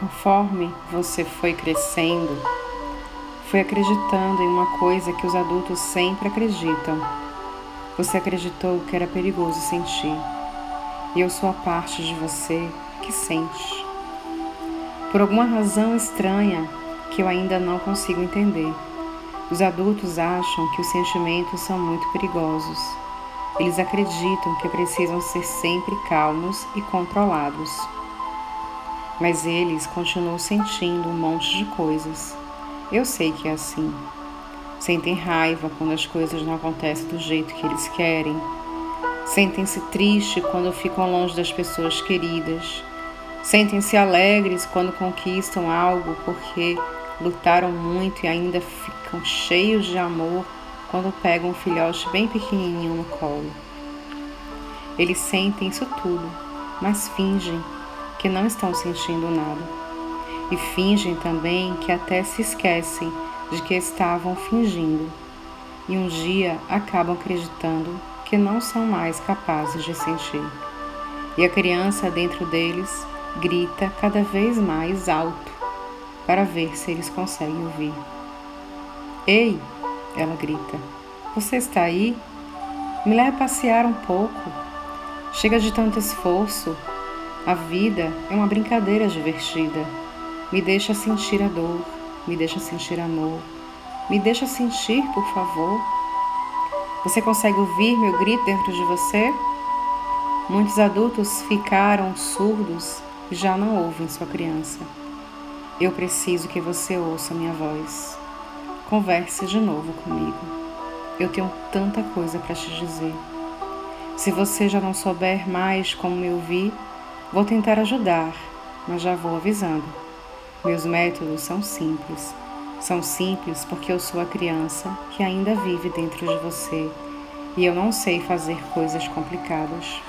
Conforme você foi crescendo, foi acreditando em uma coisa que os adultos sempre acreditam. Você acreditou que era perigoso sentir. E eu sou a parte de você que sente. Por alguma razão estranha que eu ainda não consigo entender, os adultos acham que os sentimentos são muito perigosos. Eles acreditam que precisam ser sempre calmos e controlados. Mas eles continuam sentindo um monte de coisas. Eu sei que é assim. Sentem raiva quando as coisas não acontecem do jeito que eles querem. Sentem-se tristes quando ficam longe das pessoas queridas. Sentem-se alegres quando conquistam algo porque lutaram muito e ainda ficam cheios de amor quando pegam um filhote bem pequenininho no colo. Eles sentem isso tudo, mas fingem que não estão sentindo nada. E fingem também que até se esquecem de que estavam fingindo. E um dia acabam acreditando que não são mais capazes de sentir. E a criança dentro deles grita cada vez mais alto para ver se eles conseguem ouvir. "Ei!" ela grita. "Você está aí? Me leve a passear um pouco. Chega de tanto esforço. A vida é uma brincadeira divertida. Me deixa sentir a dor, me deixa sentir amor, me deixa sentir, por favor. Você consegue ouvir meu grito dentro de você?" Muitos adultos ficaram surdos e já não ouvem sua criança. Eu preciso que você ouça minha voz. Converse de novo comigo. Eu tenho tanta coisa para te dizer. Se você já não souber mais como me ouvir, vou tentar ajudar, mas já vou avisando. Meus métodos são simples. São simples porque eu sou a criança que ainda vive dentro de você e eu não sei fazer coisas complicadas.